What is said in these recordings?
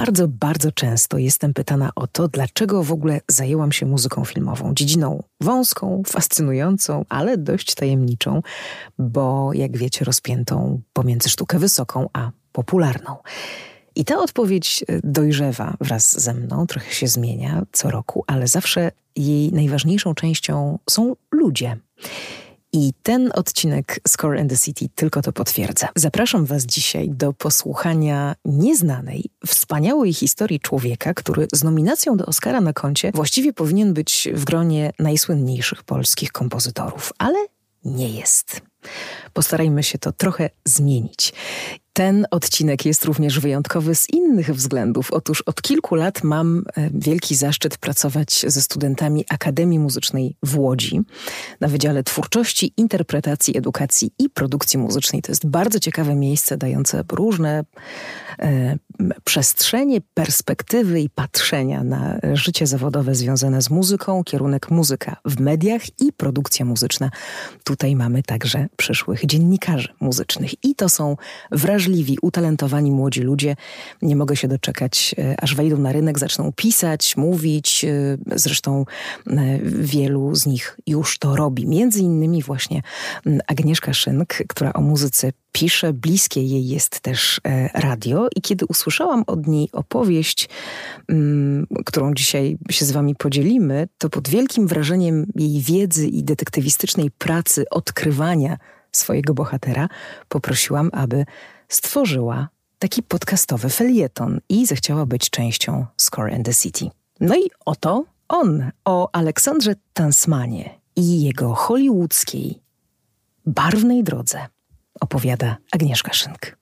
bardzo, bardzo często jestem pytana o to, dlaczego w ogóle zajęłam się muzyką filmową. Dziedziną wąską, fascynującą, ale dość tajemniczą, bo jak wiecie, rozpiętą pomiędzy sztukę wysoką a popularną. I ta odpowiedź dojrzewa wraz ze mną, trochę się zmienia co roku, ale zawsze jej najważniejszą częścią są ludzie. I ten odcinek Score and the City tylko to potwierdza. Zapraszam Was dzisiaj do posłuchania nieznanej, wspaniałej historii człowieka, który z nominacją do Oscara na koncie właściwie powinien być w gronie najsłynniejszych polskich kompozytorów, ale nie jest. Postarajmy się to trochę zmienić. Ten odcinek jest również wyjątkowy z innych względów. Otóż od kilku lat mam wielki zaszczyt pracować ze studentami Akademii Muzycznej w Łodzi na Wydziale Twórczości, Interpretacji, Edukacji i Produkcji Muzycznej. To jest bardzo ciekawe miejsce, dające różne przestrzenie, perspektywy i patrzenia na życie zawodowe związane z muzyką, kierunek muzyka w mediach i produkcja muzyczna. Tutaj mamy także przyszłych dziennikarzy muzycznych i to są wrażliwi, utalentowani młodzi ludzie. Nie mogę się doczekać, aż wejdą na rynek, zaczną pisać, mówić. Zresztą wielu z nich już to robi. Między innymi właśnie Agnieszka Szynk, która o muzyce pisze. Bliskie jej jest też radio i kiedy usłyszałam od niej opowieść, którą dzisiaj się z wami podzielimy, to pod wielkim wrażeniem jej wiedzy i detektywistycznej pracy odkrywania swojego bohatera poprosiłam, aby stworzyła taki podcastowy felieton i zechciała być częścią Score and the City. No i oto on, o Aleksandrze Tansmanie i jego hollywoodzkiej, barwnej drodze opowiada Agnieszka Szynk.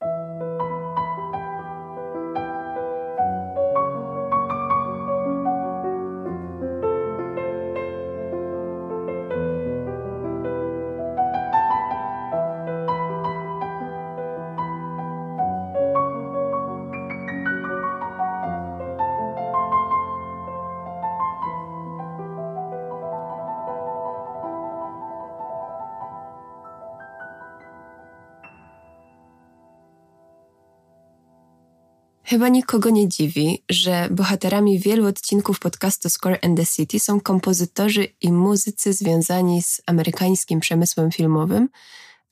Chyba nikogo nie dziwi, że bohaterami wielu odcinków podcastu Score and the City są kompozytorzy i muzycy związani z amerykańskim przemysłem filmowym,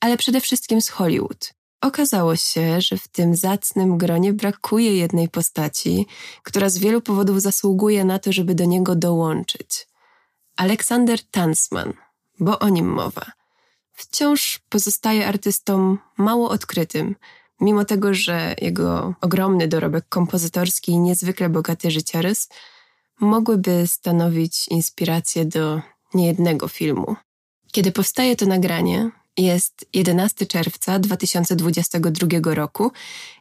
ale przede wszystkim z Hollywood. Okazało się, że w tym zacnym gronie brakuje jednej postaci, która z wielu powodów zasługuje na to, żeby do niego dołączyć. Aleksander Tansman, bo o nim mowa. Wciąż pozostaje artystą mało odkrytym, mimo tego, że jego ogromny dorobek kompozytorski i niezwykle bogaty życiorys mogłyby stanowić inspirację do niejednego filmu. Kiedy powstaje to nagranie, jest 11 czerwca 2022 roku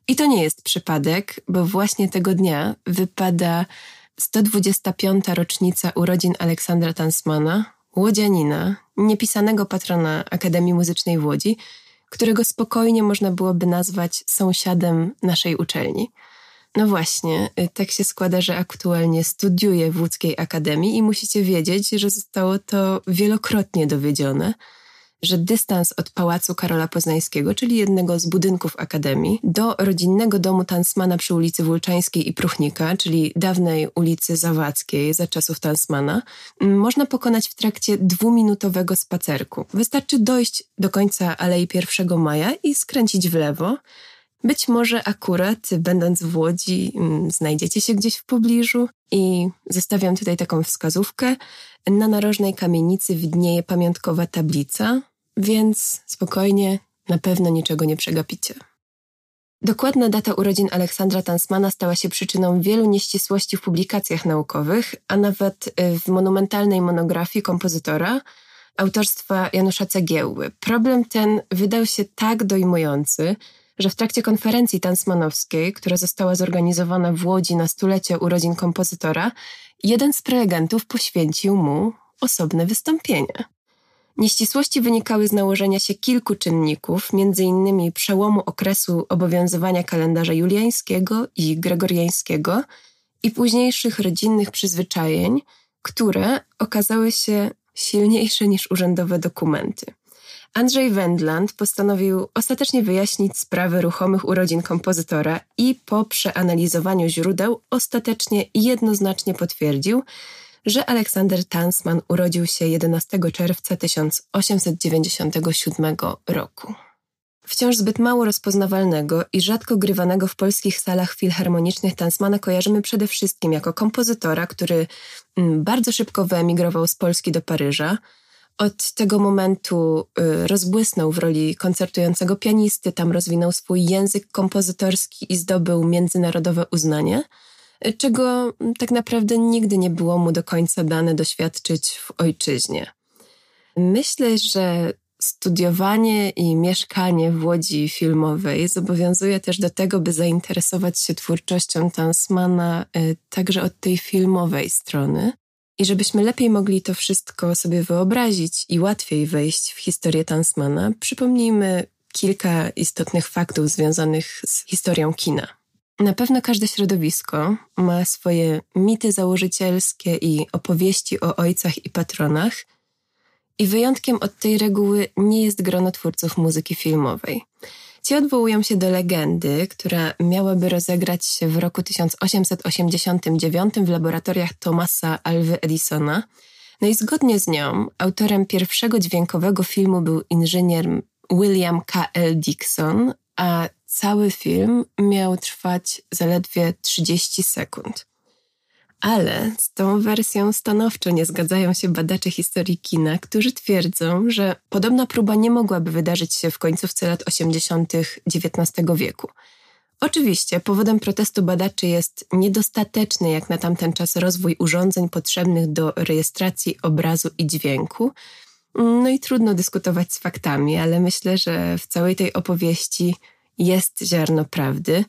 i to nie jest przypadek, bo właśnie tego dnia wypada 125. rocznica urodzin Aleksandra Tansmana, łodzianina, niepisanego patrona Akademii Muzycznej w Łodzi, którego spokojnie można byłoby nazwać sąsiadem naszej uczelni. No właśnie, tak się składa, że aktualnie studiuję w łódzkiej akademii i musicie wiedzieć, że zostało to wielokrotnie dowiedzione, że dystans od Pałacu Karola Poznańskiego, czyli jednego z budynków akademii, do rodzinnego domu Tansmana przy ulicy Wólczańskiej i Pruchnika, czyli dawnej ulicy Zawadzkiej za czasów Tansmana, można pokonać w trakcie 2-minutowego spacerku. Wystarczy dojść do końca Alei 1 Maja i skręcić w lewo. Być może akurat, będąc w Łodzi, znajdziecie się gdzieś w pobliżu i zostawiam tutaj taką wskazówkę. Na narożnej kamienicy widnieje pamiątkowa tablica, więc spokojnie, na pewno niczego nie przegapicie. Dokładna data urodzin Aleksandra Tansmana stała się przyczyną wielu nieścisłości w publikacjach naukowych, a nawet w monumentalnej monografii kompozytora autorstwa Janusza Cegiełły. Problem ten wydał się tak dojmujący, że w trakcie konferencji tansmanowskiej, która została zorganizowana w Łodzi na stulecie urodzin kompozytora, jeden z prelegentów poświęcił mu osobne wystąpienie. Nieścisłości wynikały z nałożenia się kilku czynników, m.in. przełomu okresu obowiązywania kalendarza juliańskiego i gregoriańskiego i późniejszych rodzinnych przyzwyczajeń, które okazały się silniejsze niż urzędowe dokumenty. Andrzej Wendland postanowił ostatecznie wyjaśnić sprawę ruchomych urodzin kompozytora i po przeanalizowaniu źródeł ostatecznie i jednoznacznie potwierdził, że Aleksander Tansman urodził się 11 czerwca 1897 roku. Wciąż zbyt mało rozpoznawalnego i rzadko grywanego w polskich salach filharmonicznych Tansmana kojarzymy przede wszystkim jako kompozytora, który bardzo szybko wyemigrował z Polski do Paryża. Od tego momentu rozbłysnął w roli koncertującego pianisty, tam rozwinął swój język kompozytorski i zdobył międzynarodowe uznanie, czego tak naprawdę nigdy nie było mu do końca dane doświadczyć w ojczyźnie. Myślę, że studiowanie i mieszkanie w Łodzi filmowej zobowiązuje też do tego, by zainteresować się twórczością Tansmana także od tej filmowej strony i żebyśmy lepiej mogli to wszystko sobie wyobrazić i łatwiej wejść w historię Tansmana, przypomnijmy kilka istotnych faktów związanych z historią kina. Na pewno każde środowisko ma swoje mity założycielskie i opowieści o ojcach i patronach, i wyjątkiem od tej reguły nie jest grono twórców muzyki filmowej. Ci odwołują się do legendy, która miałaby rozegrać się w roku 1889 w laboratoriach Thomasa Alwy Edisona. No i zgodnie z nią autorem pierwszego dźwiękowego filmu był inżynier William K. L. Dickson, a cały film miał trwać zaledwie 30 sekund. Ale z tą wersją stanowczo nie zgadzają się badacze historii kina, którzy twierdzą, że podobna próba nie mogłaby wydarzyć się w końcówce lat 80. XIX wieku. Oczywiście powodem protestu badaczy jest niedostateczny jak na tamten czas rozwój urządzeń potrzebnych do rejestracji obrazu i dźwięku. No i trudno dyskutować z faktami, ale myślę, że w całej tej opowieści jest ziarno prawdy.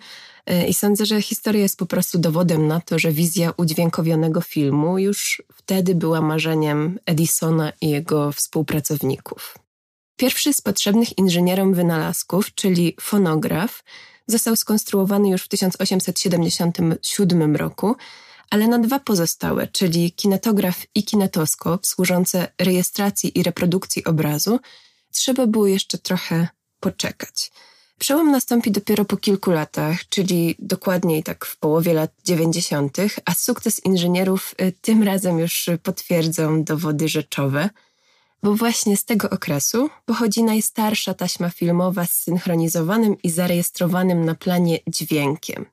I sądzę, że historia jest po prostu dowodem na to, że wizja udźwiękowionego filmu już wtedy była marzeniem Edisona i jego współpracowników. Pierwszy z potrzebnych inżynierom wynalazków, czyli fonograf, został skonstruowany już w 1877 roku, ale na dwa pozostałe, czyli kinetograf i kinetoskop, służące rejestracji i reprodukcji obrazu, trzeba było jeszcze trochę poczekać. Przełom nastąpi dopiero po kilku latach, czyli dokładniej tak w połowie lat 90., a sukces inżynierów tym razem już potwierdzą dowody rzeczowe, bo właśnie z tego okresu pochodzi najstarsza taśma filmowa z synchronizowanym i zarejestrowanym na planie dźwiękiem.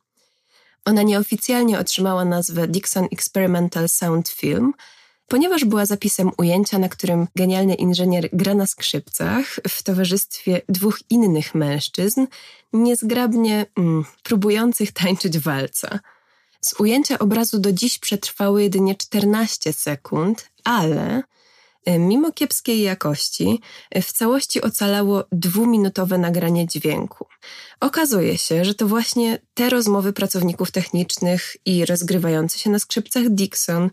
Ona nieoficjalnie otrzymała nazwę Dickson Experimental Sound Film, ponieważ była zapisem ujęcia, na którym genialny inżynier gra na skrzypcach w towarzystwie dwóch innych mężczyzn, niezgrabnie próbujących tańczyć walca. Z ujęcia obrazu do dziś przetrwały jedynie 14 sekund, ale mimo kiepskiej jakości w całości ocalało 2-minutowe nagranie dźwięku. Okazuje się, że to właśnie te rozmowy pracowników technicznych i rozgrywający się na skrzypcach Dickson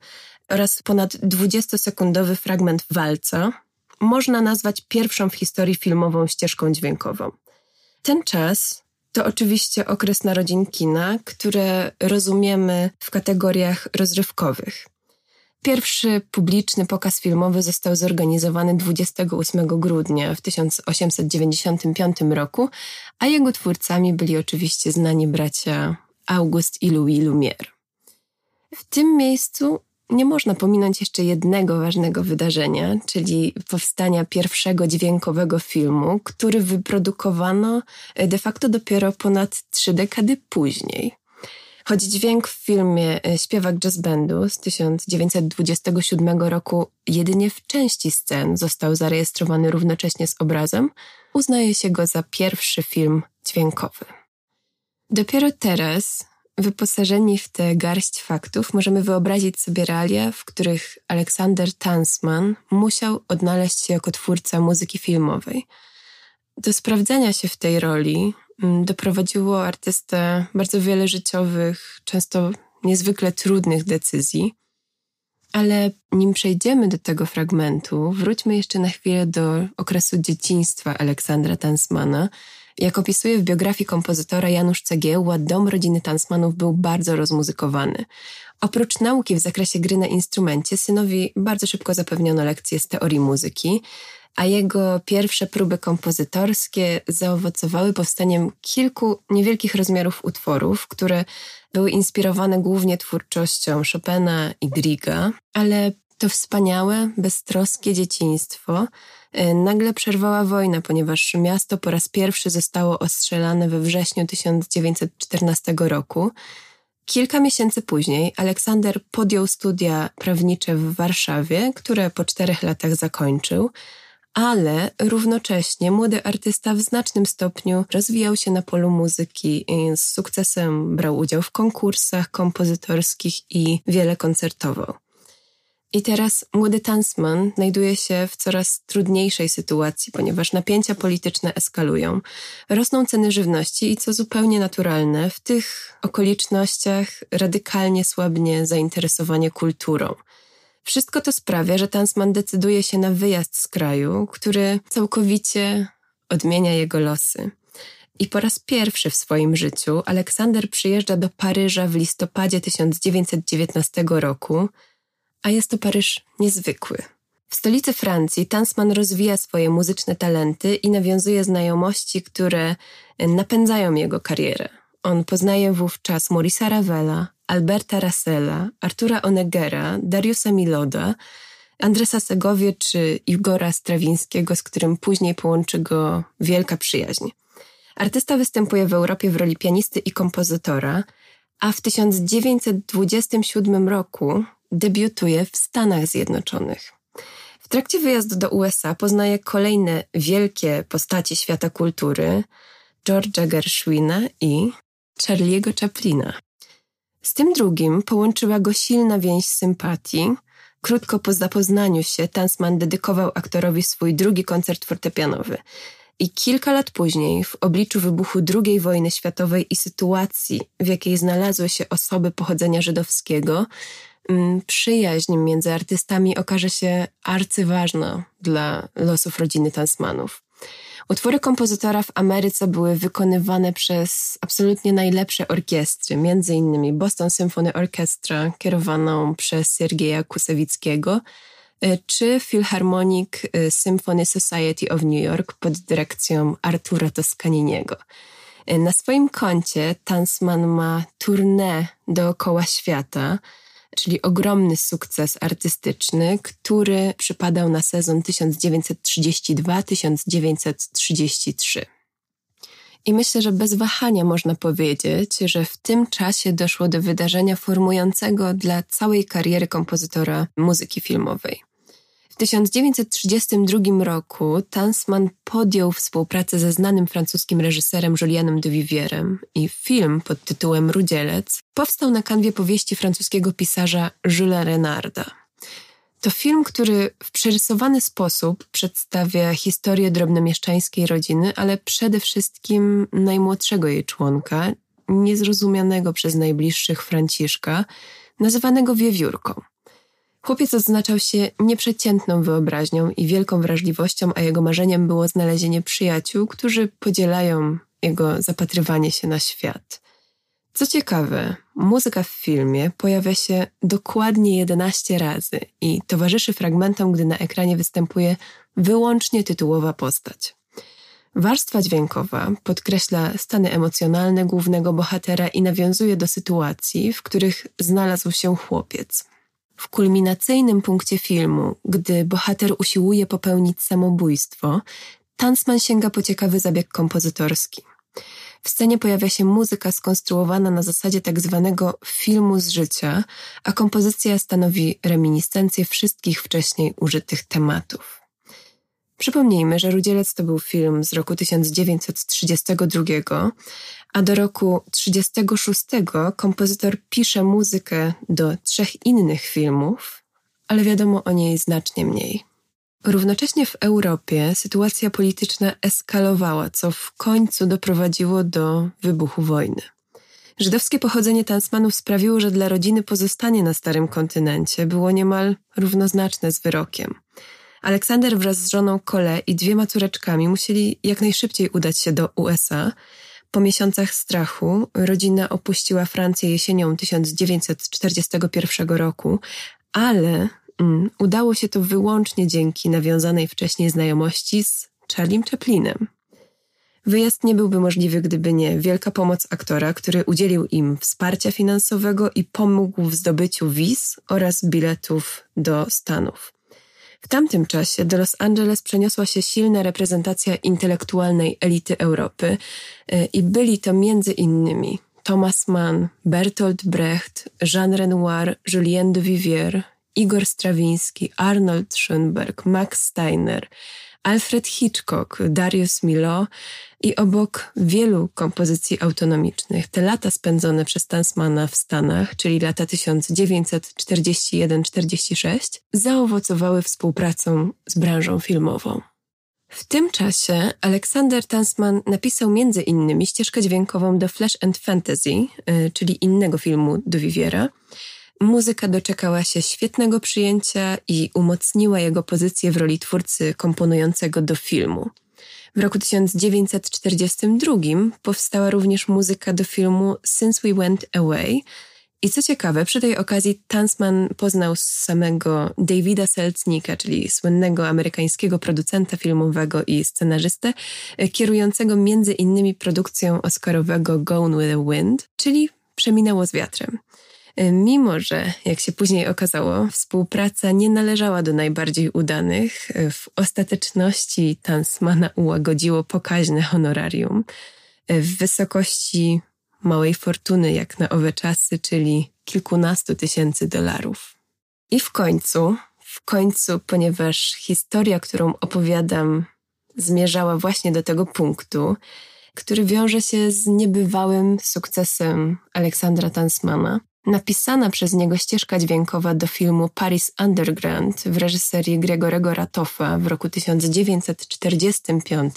oraz ponad 20-sekundowy fragment walca można nazwać pierwszą w historii filmową ścieżką dźwiękową. Ten czas to oczywiście okres narodzin kina, które rozumiemy w kategoriach rozrywkowych. Pierwszy publiczny pokaz filmowy został zorganizowany 28 grudnia w 1895 roku, a jego twórcami byli oczywiście znani bracia August i Louis Lumière. W tym miejscu nie można pominąć jeszcze jednego ważnego wydarzenia, czyli powstania pierwszego dźwiękowego filmu, który wyprodukowano de facto dopiero ponad 3 dekady później. Choć dźwięk w filmie Śpiewak jazz bandu z 1927 roku jedynie w części scen został zarejestrowany równocześnie z obrazem, uznaje się go za pierwszy film dźwiękowy. Dopiero teraz, wyposażeni w tę garść faktów, możemy wyobrazić sobie realia, w których Aleksander Tansman musiał odnaleźć się jako twórca muzyki filmowej. Do sprawdzenia się w tej roli doprowadziło artystę bardzo wiele życiowych, często niezwykle trudnych decyzji. Ale nim przejdziemy do tego fragmentu, wróćmy jeszcze na chwilę do okresu dzieciństwa Aleksandra Tansmana. Jak opisuje w biografii kompozytora Janusz Cegiełła, dom rodziny Tansmanów był bardzo rozmuzykowany. Oprócz nauki w zakresie gry na instrumencie, synowi bardzo szybko zapewniono lekcje z teorii muzyki. a jego pierwsze próby kompozytorskie zaowocowały powstaniem kilku niewielkich rozmiarów utworów, które były inspirowane głównie twórczością Chopina i Griega, ale to wspaniałe, beztroskie dzieciństwo nagle przerwała wojna, ponieważ miasto po raz pierwszy zostało ostrzelane we wrześniu 1914 roku. Kilka miesięcy później Aleksander podjął studia prawnicze w Warszawie, które po 4 latach zakończył, ale równocześnie młody artysta w znacznym stopniu rozwijał się na polu muzyki i z sukcesem brał udział w konkursach kompozytorskich i wiele koncertował. I teraz młody Tansman znajduje się w coraz trudniejszej sytuacji, ponieważ napięcia polityczne eskalują, rosną ceny żywności i, co zupełnie naturalne, w tych okolicznościach radykalnie słabnie zainteresowanie kulturą. Wszystko to sprawia, że Tansman decyduje się na wyjazd z kraju, który całkowicie odmienia jego losy. I po raz pierwszy w swoim życiu Aleksander przyjeżdża do Paryża w listopadzie 1919 roku, a jest to Paryż niezwykły. W stolicy Francji Tansman rozwija swoje muzyczne talenty i nawiązuje znajomości, które napędzają jego karierę. On poznaje wówczas Maurice'a Ravela, Alberta Russella, Artura Honeggera, Dariusa Milhauda, Andrésa Segovie czy Igora Strawińskiego, z którym później połączy go wielka przyjaźń. Artysta występuje w Europie w roli pianisty i kompozytora, a w 1927 roku debiutuje w Stanach Zjednoczonych. W trakcie wyjazdu do USA poznaje kolejne wielkie postaci świata kultury, George'a Gershwina i Charlie'ego Chaplina. Z tym drugim połączyła go silna więź sympatii. Krótko po zapoznaniu się Tansman dedykował aktorowi swój drugi koncert fortepianowy. I kilka lat później, w obliczu wybuchu II wojny światowej i sytuacji, w jakiej znalazły się osoby pochodzenia żydowskiego, przyjaźń między artystami okaże się arcyważna dla losów rodziny Tansmanów. Utwory kompozytora w Ameryce były wykonywane przez absolutnie najlepsze orkiestry, m.in. Boston Symphony Orchestra kierowaną przez Sergeja Kusewickiego, czy Philharmonic Symphony Society of New York pod dyrekcją Artura Toscaniniego. Na swoim koncie Tansman ma tournée dookoła świata, czyli ogromny sukces artystyczny, który przypadał na sezon 1932-1933. I myślę, że bez wahania można powiedzieć, że w tym czasie doszło do wydarzenia formującego dla całej kariery kompozytora muzyki filmowej. W 1932 roku Tansman podjął współpracę ze znanym francuskim reżyserem Julienem Duvivierem i film pod tytułem Rudzielec powstał na kanwie powieści francuskiego pisarza Julesa Renarda. To film, który w przerysowany sposób przedstawia historię drobnomieszczańskiej rodziny, ale przede wszystkim najmłodszego jej członka, niezrozumianego przez najbliższych Franciszka, nazywanego wiewiórką. Chłopiec odznaczał się nieprzeciętną wyobraźnią i wielką wrażliwością, a jego marzeniem było znalezienie przyjaciół, którzy podzielają jego zapatrywanie się na świat. Co ciekawe, muzyka w filmie pojawia się dokładnie 11 razy i towarzyszy fragmentom, gdy na ekranie występuje wyłącznie tytułowa postać. Warstwa dźwiękowa podkreśla stany emocjonalne głównego bohatera i nawiązuje do sytuacji, w których znalazł się chłopiec. W kulminacyjnym punkcie filmu, gdy bohater usiłuje popełnić samobójstwo, Tansman sięga po ciekawy zabieg kompozytorski. W scenie pojawia się muzyka skonstruowana na zasadzie tak zwanego filmu z życia, a kompozycja stanowi reminiscencję wszystkich wcześniej użytych tematów. Przypomnijmy, że Rudzielec to był film z roku 1932, a do roku 1936 kompozytor pisze muzykę do 3 innych filmów, ale wiadomo o niej znacznie mniej. Równocześnie w Europie sytuacja polityczna eskalowała, co w końcu doprowadziło do wybuchu wojny. Żydowskie pochodzenie Tansmanów sprawiło, że dla rodziny pozostanie na starym kontynencie było niemal równoznaczne z wyrokiem. Aleksander wraz z żoną Cole i 2 córeczkami musieli jak najszybciej udać się do USA. Po miesiącach strachu rodzina opuściła Francję jesienią 1941 roku, ale Udało się to wyłącznie dzięki nawiązanej wcześniej znajomości z Charliem Chaplinem. Wyjazd nie byłby możliwy, gdyby nie wielka pomoc aktora, który udzielił im wsparcia finansowego i pomógł w zdobyciu wiz oraz biletów do Stanów. W tamtym czasie do Los Angeles przeniosła się silna reprezentacja intelektualnej elity Europy i byli to między innymi Thomas Mann, Bertolt Brecht, Jean Renoir, Julien Duvivier, Igor Strawiński, Arnold Schoenberg, Max Steiner, Alfred Hitchcock, Darius Milhaud i obok wielu kompozycji autonomicznych te lata spędzone przez Tansmana w Stanach, czyli lata 1941-46, zaowocowały współpracą z branżą filmową. W tym czasie Aleksander Tansman napisał między innymi ścieżkę dźwiękową do Flash and Fantasy, czyli innego filmu Duviviera. Muzyka doczekała się świetnego przyjęcia i umocniła jego pozycję w roli twórcy komponującego do filmu. W roku 1942 powstała również muzyka do filmu Since We Went Away i co ciekawe, przy tej okazji Tansman poznał samego Davida Selznicka, czyli słynnego amerykańskiego producenta filmowego i scenarzystę, kierującego między innymi produkcją oscarowego Gone with the Wind, czyli Przeminęło z wiatrem. Mimo że, jak się później okazało, współpraca nie należała do najbardziej udanych, w ostateczności Tansmana ułagodziło pokaźne honorarium w wysokości małej fortuny jak na owe czasy, czyli $kilkunastu tysięcy. I w końcu, ponieważ historia, którą opowiadam, zmierzała właśnie do tego punktu, który wiąże się z niebywałym sukcesem Aleksandra Tansmana, napisana przez niego ścieżka dźwiękowa do filmu Paris Underground w reżyserii Gregorego Ratoffa w roku 1945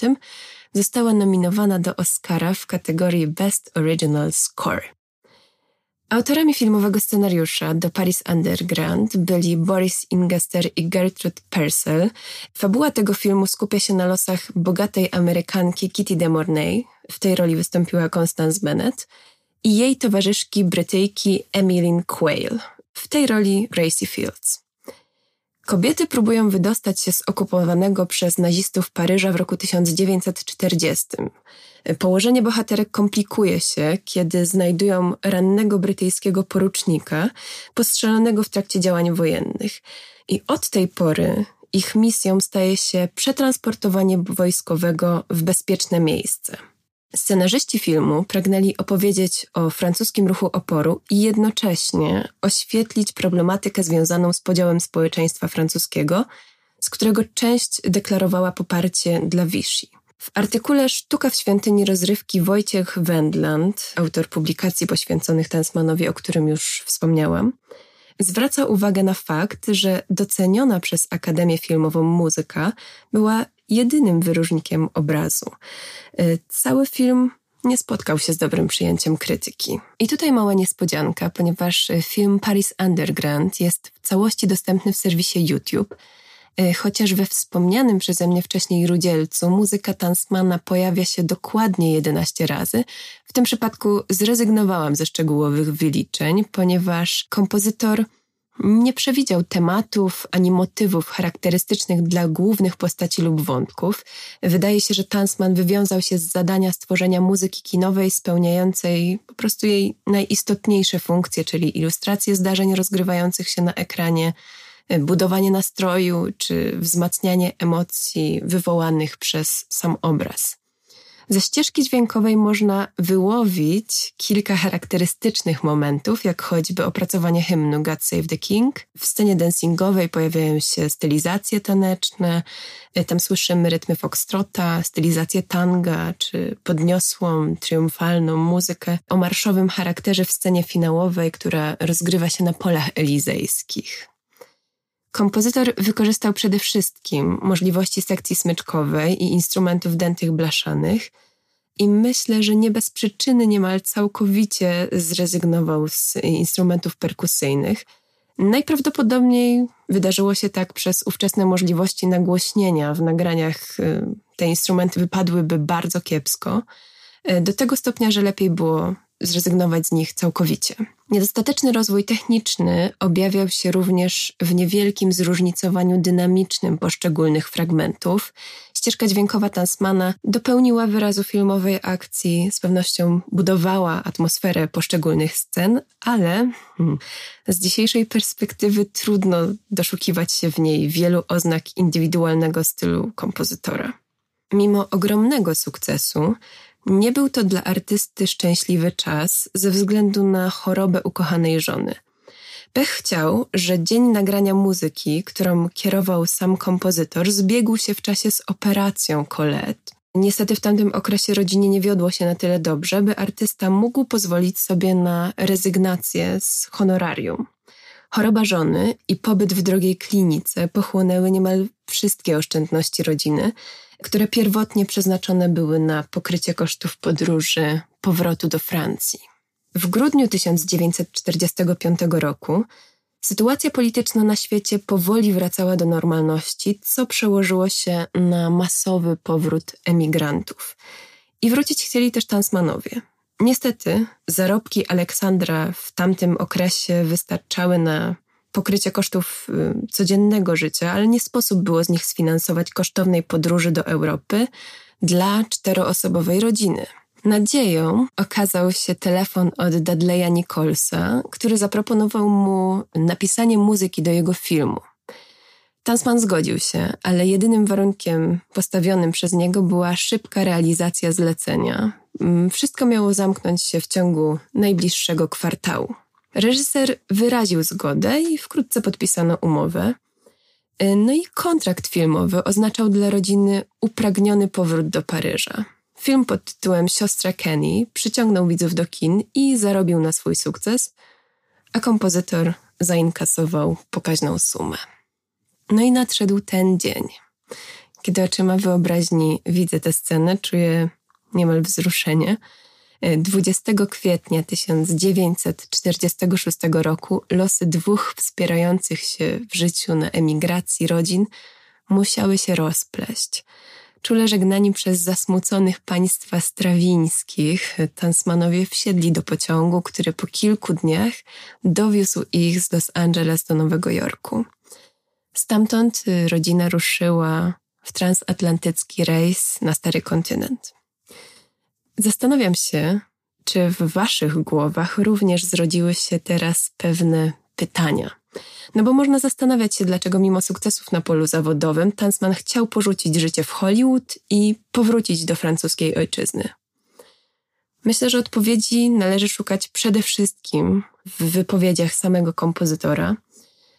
została nominowana do Oscara w kategorii Best Original Score. Autorami filmowego scenariusza do Paris Underground byli Boris Ingester i Gertrude Purcell. Fabuła tego filmu skupia się na losach bogatej Amerykanki Kitty de Mornay, w tej roli wystąpiła Constance Bennett, i jej towarzyszki Brytyjki Emmeline Quayle, w tej roli Gracie Fields. Kobiety próbują wydostać się z okupowanego przez nazistów Paryża w roku 1940. Położenie bohaterek komplikuje się, kiedy znajdują rannego brytyjskiego porucznika postrzelonego w trakcie działań wojennych. I od tej pory ich misją staje się przetransportowanie wojskowego w bezpieczne miejsce. Scenarzyści filmu pragnęli opowiedzieć o francuskim ruchu oporu i jednocześnie oświetlić problematykę związaną z podziałem społeczeństwa francuskiego, z którego część deklarowała poparcie dla Vichy. W artykule Sztuka w świątyni rozrywki Wojciech Wendland, autor publikacji poświęconych Tansmanowi, o którym już wspomniałam, zwraca uwagę na fakt, że doceniona przez Akademię Filmową muzyka była jedynym wyróżnikiem obrazu. Cały film nie spotkał się z dobrym przyjęciem krytyki. I tutaj mała niespodzianka, ponieważ film Paris Underground jest w całości dostępny w serwisie YouTube, chociaż we wspomnianym przeze mnie wcześniej Rudzielcu muzyka Tansmana pojawia się dokładnie 11 razy. W tym przypadku zrezygnowałam ze szczegółowych wyliczeń, ponieważ kompozytor nie przewidział tematów ani motywów charakterystycznych dla głównych postaci lub wątków. Wydaje się, że Tansman wywiązał się z zadania stworzenia muzyki kinowej spełniającej po prostu jej najistotniejsze funkcje, czyli ilustrację zdarzeń rozgrywających się na ekranie, budowanie nastroju czy wzmacnianie emocji wywołanych przez sam obraz. Ze ścieżki dźwiękowej można wyłowić kilka charakterystycznych momentów, jak choćby opracowanie hymnu God Save the King. W scenie dancingowej pojawiają się stylizacje taneczne, tam słyszymy rytmy foxtrota, stylizację tanga czy podniosłą, triumfalną muzykę o marszowym charakterze w scenie finałowej, która rozgrywa się na polach elizejskich. Kompozytor wykorzystał przede wszystkim możliwości sekcji smyczkowej i instrumentów dętych blaszanych i myślę, że nie bez przyczyny niemal całkowicie zrezygnował z instrumentów perkusyjnych. Najprawdopodobniej wydarzyło się tak przez ówczesne możliwości nagłośnienia. W nagraniach te instrumenty wypadłyby bardzo kiepsko, do tego stopnia, że lepiej było zrezygnować z nich całkowicie. Niedostateczny rozwój techniczny objawiał się również w niewielkim zróżnicowaniu dynamicznym poszczególnych fragmentów. Ścieżka dźwiękowa Tansmana dopełniła wyrazu filmowej akcji, z pewnością budowała atmosferę poszczególnych scen, ale z dzisiejszej perspektywy trudno doszukiwać się w niej wielu oznak indywidualnego stylu kompozytora. Mimo ogromnego sukcesu, nie był to dla artysty szczęśliwy czas ze względu na chorobę ukochanej żony. Pech chciał, że dzień nagrania muzyki, którą kierował sam kompozytor, zbiegł się w czasie z operacją Colette. Niestety w tamtym okresie rodzinie nie wiodło się na tyle dobrze, by artysta mógł pozwolić sobie na rezygnację z honorarium. Choroba żony i pobyt w drogiej klinice pochłonęły niemal wszystkie oszczędności rodziny, które pierwotnie przeznaczone były na pokrycie kosztów podróży, powrotu do Francji. W grudniu 1945 roku sytuacja polityczna na świecie powoli wracała do normalności, co przełożyło się na masowy powrót emigrantów. I wrócić chcieli też Tansmanowie. Niestety zarobki Aleksandra w tamtym okresie wystarczały na pokrycie kosztów codziennego życia, ale nie sposób było z nich sfinansować kosztownej podróży do Europy dla czteroosobowej rodziny. Nadzieją okazał się telefon od Dudleya Nicholsa, który zaproponował mu napisanie muzyki do jego filmu. Tansman zgodził się, ale jedynym warunkiem postawionym przez niego była szybka realizacja zlecenia. Wszystko miało zamknąć się w ciągu najbliższego kwartału. Reżyser wyraził zgodę i wkrótce podpisano umowę. No i kontrakt filmowy oznaczał dla rodziny upragniony powrót do Paryża. Film pod tytułem Siostra Kenny przyciągnął widzów do kin i zarobił na swój sukces, a kompozytor zainkasował pokaźną sumę. No i nadszedł ten dzień. Kiedy oczyma wyobraźni widzę tę scenę, czuję niemal wzruszenie. 20 kwietnia 1946 roku losy dwóch wspierających się w życiu na emigracji rodzin musiały się rozpleść. Czule żegnani przez zasmuconych państwa Strawińskich, Tansmanowie wsiedli do pociągu, który po kilku dniach dowiózł ich z Los Angeles do Nowego Jorku. Stamtąd rodzina ruszyła w transatlantycki rejs na Stary Kontynent. Zastanawiam się, czy w waszych głowach również zrodziły się teraz pewne pytania. No bo można zastanawiać się, dlaczego mimo sukcesów na polu zawodowym Tansman chciał porzucić życie w Hollywood i powrócić do francuskiej ojczyzny. Myślę, że odpowiedzi należy szukać przede wszystkim w wypowiedziach samego kompozytora.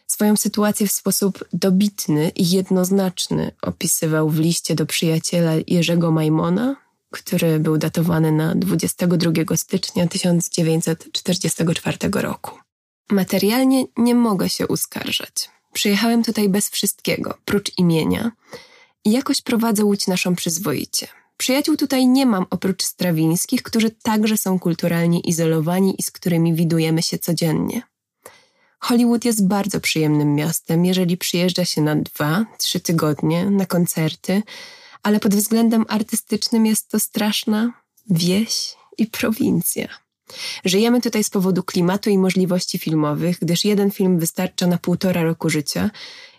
Swoją sytuację w sposób dobitny i jednoznaczny opisywał w liście do przyjaciela Jerzego Majmona, który był datowany na 22 stycznia 1944 roku. Materialnie nie mogę się uskarżać. Przyjechałem tutaj bez wszystkiego, prócz imienia. I jakoś prowadzę łódź naszą przyzwoicie. Przyjaciół tutaj nie mam oprócz Strawińskich, którzy także są kulturalnie izolowani i z którymi widujemy się codziennie. Hollywood jest bardzo przyjemnym miastem, jeżeli przyjeżdża się na 2-3 tygodnie, na koncerty, ale pod względem artystycznym jest to straszna wieś i prowincja. Żyjemy tutaj z powodu klimatu i możliwości filmowych, gdyż jeden film wystarcza na 1,5 roku życia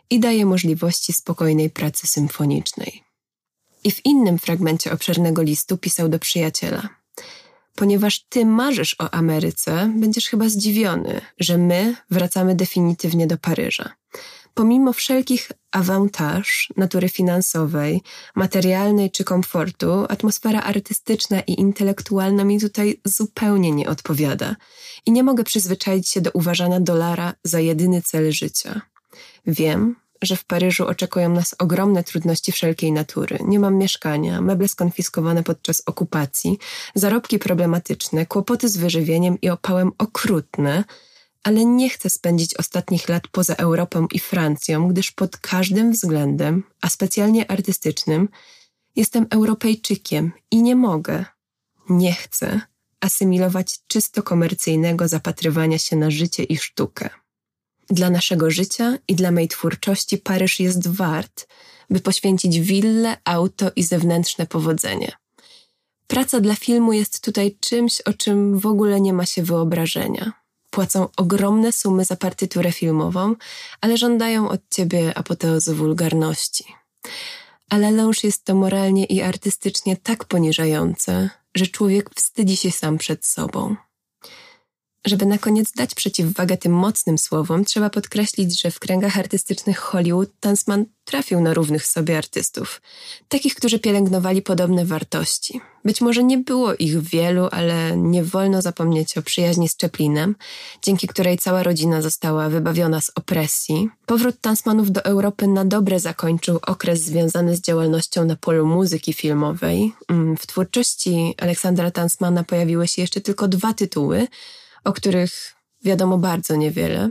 i daje możliwości spokojnej pracy symfonicznej. I w innym fragmencie obszernego listu pisał do przyjaciela: ponieważ ty marzysz o Ameryce, będziesz chyba zdziwiony, że my wracamy definitywnie do Paryża. Pomimo wszelkich awantaż natury finansowej, materialnej czy komfortu, atmosfera artystyczna i intelektualna mi tutaj zupełnie nie odpowiada i nie mogę przyzwyczaić się do uważania dolara za jedyny cel życia. Wiem, że w Paryżu oczekują nas ogromne trudności wszelkiej natury. Nie mam mieszkania, meble skonfiskowane podczas okupacji, zarobki problematyczne, kłopoty z wyżywieniem i opałem okrutne, ale nie chcę spędzić ostatnich lat poza Europą i Francją, gdyż pod każdym względem, a specjalnie artystycznym, jestem Europejczykiem i nie chcę asymilować czysto komercyjnego zapatrywania się na życie i sztukę. Dla naszego życia i dla mej twórczości Paryż jest wart, by poświęcić willę, auto i zewnętrzne powodzenie. Praca dla filmu jest tutaj czymś, o czym w ogóle nie ma się wyobrażenia. Płacą ogromne sumy za partyturę filmową, ale żądają od ciebie apoteozy wulgarności. Ale lounge jest to moralnie i artystycznie tak poniżające, że człowiek wstydzi się sam przed sobą. Żeby na koniec dać przeciwwagę tym mocnym słowom, trzeba podkreślić, że w kręgach artystycznych Hollywood Tansman trafił na równych sobie artystów. Takich, którzy pielęgnowali podobne wartości. Być może nie było ich wielu, ale nie wolno zapomnieć o przyjaźni z Chaplinem, dzięki której cała rodzina została wybawiona z opresji. Powrót Tansmanów do Europy na dobre zakończył okres związany z działalnością na polu muzyki filmowej. W twórczości Aleksandra Tansmana pojawiły się jeszcze tylko 2 tytuły, o których wiadomo bardzo niewiele.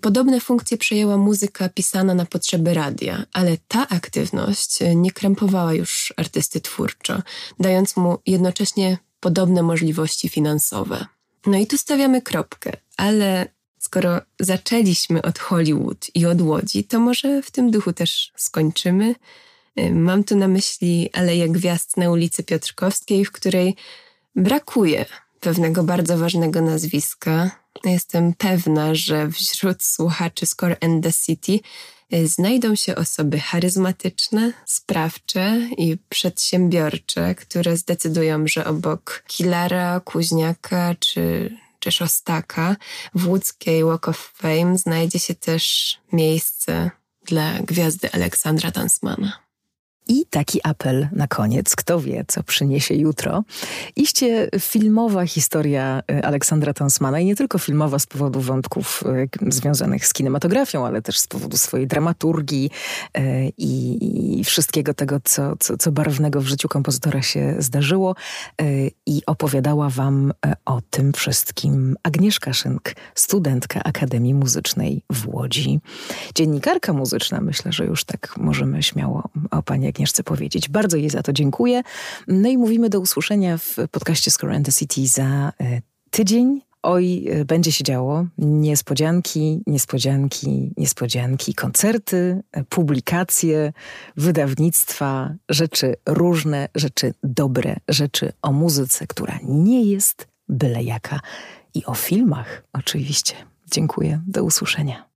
Podobne funkcje przejęła muzyka pisana na potrzeby radia, ale ta aktywność nie krępowała już artysty twórczo, dając mu jednocześnie podobne możliwości finansowe. No i tu stawiamy kropkę, ale skoro zaczęliśmy od Hollywood i od Łodzi, to może w tym duchu też skończymy. Mam tu na myśli Aleję Gwiazd na ulicy Piotrkowskiej, w której brakuje pewnego bardzo ważnego nazwiska. Jestem pewna, że wśród słuchaczy Score and the City znajdą się osoby charyzmatyczne, sprawcze i przedsiębiorcze, które zdecydują, że obok Kilara, Kuźniaka czy Szostaka w łódzkiej Walk of Fame znajdzie się też miejsce dla gwiazdy Aleksandra Tansmana. I taki apel na koniec. Kto wie, co przyniesie jutro. Iście filmowa historia Aleksandra Tansmana i nie tylko filmowa z powodu wątków związanych z kinematografią, ale też z powodu swojej dramaturgii i wszystkiego tego, co barwnego w życiu kompozytora się zdarzyło. I opowiadała wam o tym wszystkim Agnieszka Szynk, studentka Akademii Muzycznej w Łodzi. Dziennikarka muzyczna, myślę, że już tak możemy śmiało o pani Agnieszce powiedzieć. Bardzo jej za to dziękuję. No i mówimy do usłyszenia w podcaście Score and the City za tydzień. Oj, będzie się działo. Niespodzianki, niespodzianki, niespodzianki. Koncerty, publikacje, wydawnictwa, rzeczy różne, rzeczy dobre, rzeczy o muzyce, która nie jest byle jaka. I o filmach oczywiście. Dziękuję. Do usłyszenia.